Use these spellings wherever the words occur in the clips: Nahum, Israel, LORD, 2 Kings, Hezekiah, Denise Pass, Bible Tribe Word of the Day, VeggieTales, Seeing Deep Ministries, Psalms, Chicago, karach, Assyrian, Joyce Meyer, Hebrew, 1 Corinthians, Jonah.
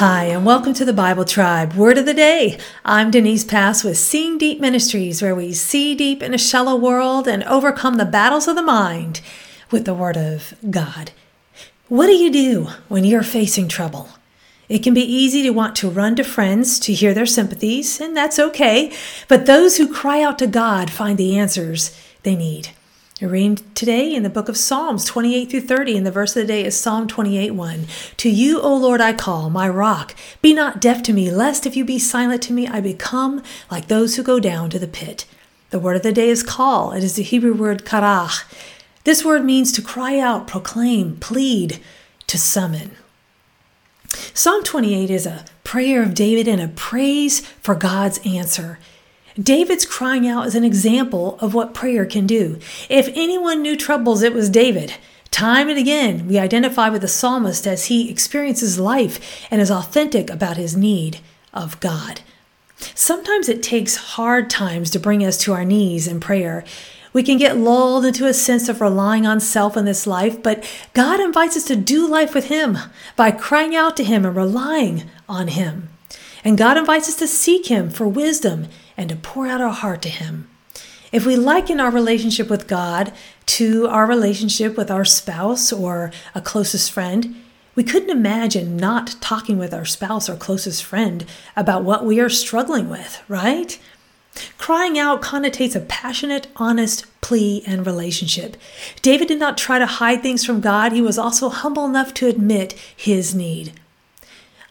Hi, and welcome to the Bible Tribe Word of the Day. I'm Denise Pass with Seeing Deep Ministries, where we see deep in a shallow world and overcome the battles of the mind with the Word of God. What do you do when you're facing trouble? It can be easy to want to run to friends to hear their sympathies, and that's okay. But those who cry out to God find the answers they need. I read today in the book of Psalms 28 through 30, and the verse of the day is Psalm 28:1. To you, O Lord, I call, my rock. Be not deaf to me, lest if you be silent to me, I become like those who go down to the pit. The word of the day is call. It is the Hebrew word karach. This word means to cry out, proclaim, plead, to summon. Psalm 28 is a prayer of David and a praise for God's answer. David's crying out is an example of what prayer can do. If anyone knew troubles, it was David. Time and again, we identify with the psalmist as he experiences life and is authentic about his need of God. Sometimes it takes hard times to bring us to our knees in prayer. We can get lulled into a sense of relying on self in this life, but God invites us to do life with Him by crying out to Him and relying on Him. And God invites us to seek Him for wisdom and to pour out our heart to Him. If we liken our relationship with God to our relationship with our spouse or a closest friend, we couldn't imagine not talking with our spouse or closest friend about what we are struggling with, right? Crying out connotates a passionate, honest plea and relationship. David did not try to hide things from God. He was also humble enough to admit his need.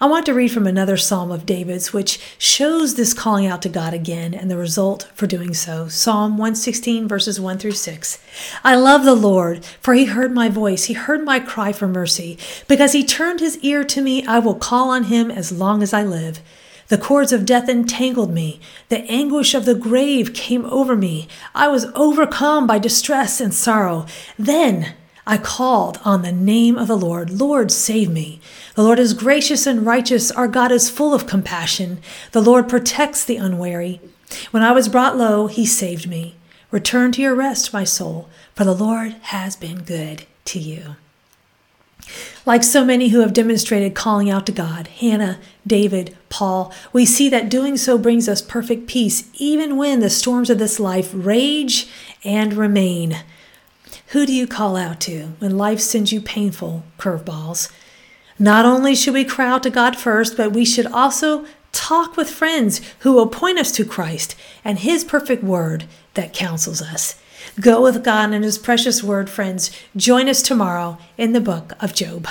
I want to read from another Psalm of David's, which shows this calling out to God again and the result for doing so. Psalm 116, verses 1 through 6. I love the Lord, for He heard my voice. He heard my cry for mercy. Because He turned His ear to me, I will call on Him as long as I live. The cords of death entangled me. The anguish of the grave came over me. I was overcome by distress and sorrow. Then I called on the name of the Lord. Lord, save me. The Lord is gracious and righteous. Our God is full of compassion. The Lord protects the unwary. When I was brought low, He saved me. Return to your rest, my soul, for the Lord has been good to you. Like so many who have demonstrated calling out to God, Hannah, David, Paul, we see that doing so brings us perfect peace, even when the storms of this life rage and remain. Who do you call out to when life sends you painful curveballs? Not only should we cry out to God first, but we should also talk with friends who will point us to Christ and His perfect word that counsels us. Go with God and His precious word, friends. Join us tomorrow in the book of Job.